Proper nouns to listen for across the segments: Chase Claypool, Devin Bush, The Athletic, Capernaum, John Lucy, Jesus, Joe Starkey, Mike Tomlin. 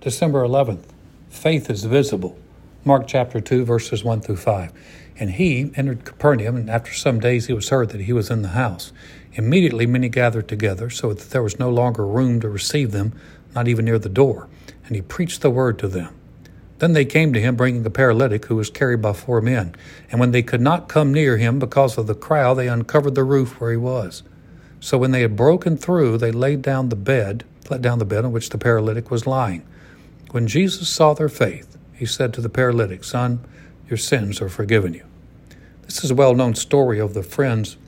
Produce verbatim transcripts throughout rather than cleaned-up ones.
December eleventh, faith is visible. Mark chapter two, verses one through five. And he entered Capernaum, and after some days he was heard that he was in the house. Immediately many gathered together, so that there was no longer room to receive them, not even near the door. And he preached the word to them. Then they came to him, bringing a paralytic who was carried by four men. And when they could not come near him because of the crowd, they uncovered the roof where he was. So when they had broken through, they laid down the bed, let down the bed on which the paralytic was lying. When Jesus saw their faith, he said to the paralytic, "Son, your sins are forgiven you." This is a well-known story of the friends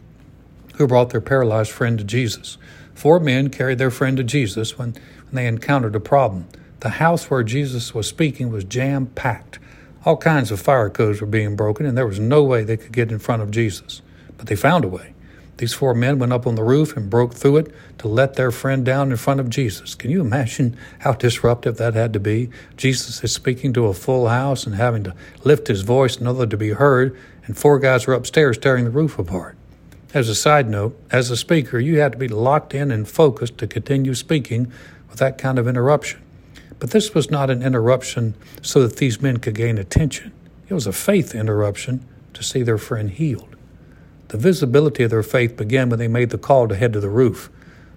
who brought their paralyzed friend to Jesus. Four men carried their friend to Jesus when, when they encountered a problem. The house where Jesus was speaking was jam-packed. All kinds of fire codes were being broken, and there was no way they could get in front of Jesus. But they found a way. These four men went up on the roof and broke through it to let their friend down in front of Jesus. Can you imagine how disruptive that had to be? Jesus is speaking to a full house and having to lift his voice in order to be heard, and four guys are upstairs tearing the roof apart. As a side note, as a speaker, you have to be locked in and focused to continue speaking with that kind of interruption. But this was not an interruption so that these men could gain attention. It was a faith interruption to see their friend healed. The visibility of their faith began when they made the call to head to the roof.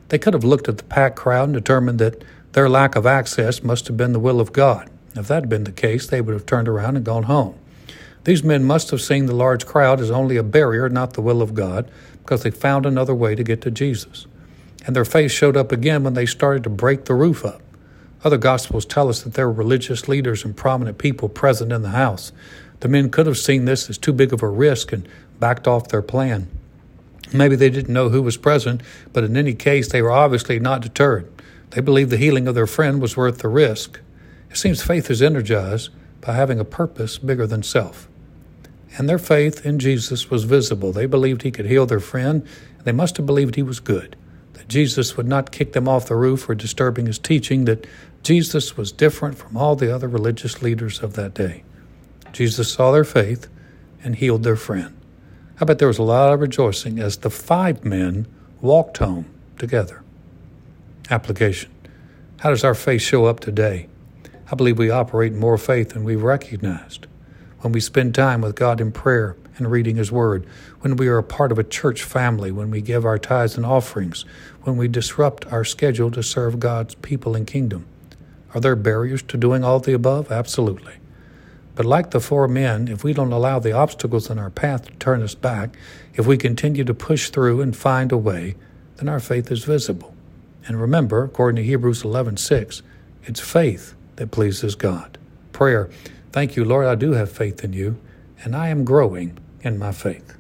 They could have looked at the packed crowd and determined that their lack of access must have been the will of God. If that had been the case, they would have turned around and gone home. These men must have seen the large crowd as only a barrier, not the will of God, because they found another way to get to Jesus. And their faith showed up again when they started to break the roof up. Other Gospels tell us that there were religious leaders and prominent people present in the house. The men could have seen this as too big of a risk and backed off their plan. Maybe they didn't know who was present, but in any case, they were obviously not deterred. They believed the healing of their friend was worth the risk. It seems faith is energized by having a purpose bigger than self. And their faith in Jesus was visible. They believed he could heal their friend, and they must have believed he was good, that Jesus would not kick them off the roof for disturbing his teaching, that Jesus was different from all the other religious leaders of that day. Jesus saw their faith and healed their friend. I bet there was a lot of rejoicing as the five men walked home together. Application. How does our faith show up today? I believe we operate in more faith than we've recognized. When we spend time with God in prayer and reading his word, when we are a part of a church family, when we give our tithes and offerings, when we disrupt our schedule to serve God's people and kingdom. Are there barriers to doing all the above? Absolutely. But like the four men, if we don't allow the obstacles in our path to turn us back, if we continue to push through and find a way, then our faith is visible. And remember, according to Hebrews eleven six, it's faith that pleases God. Prayer. Thank you, Lord, I do have faith in you, and I am growing in my faith.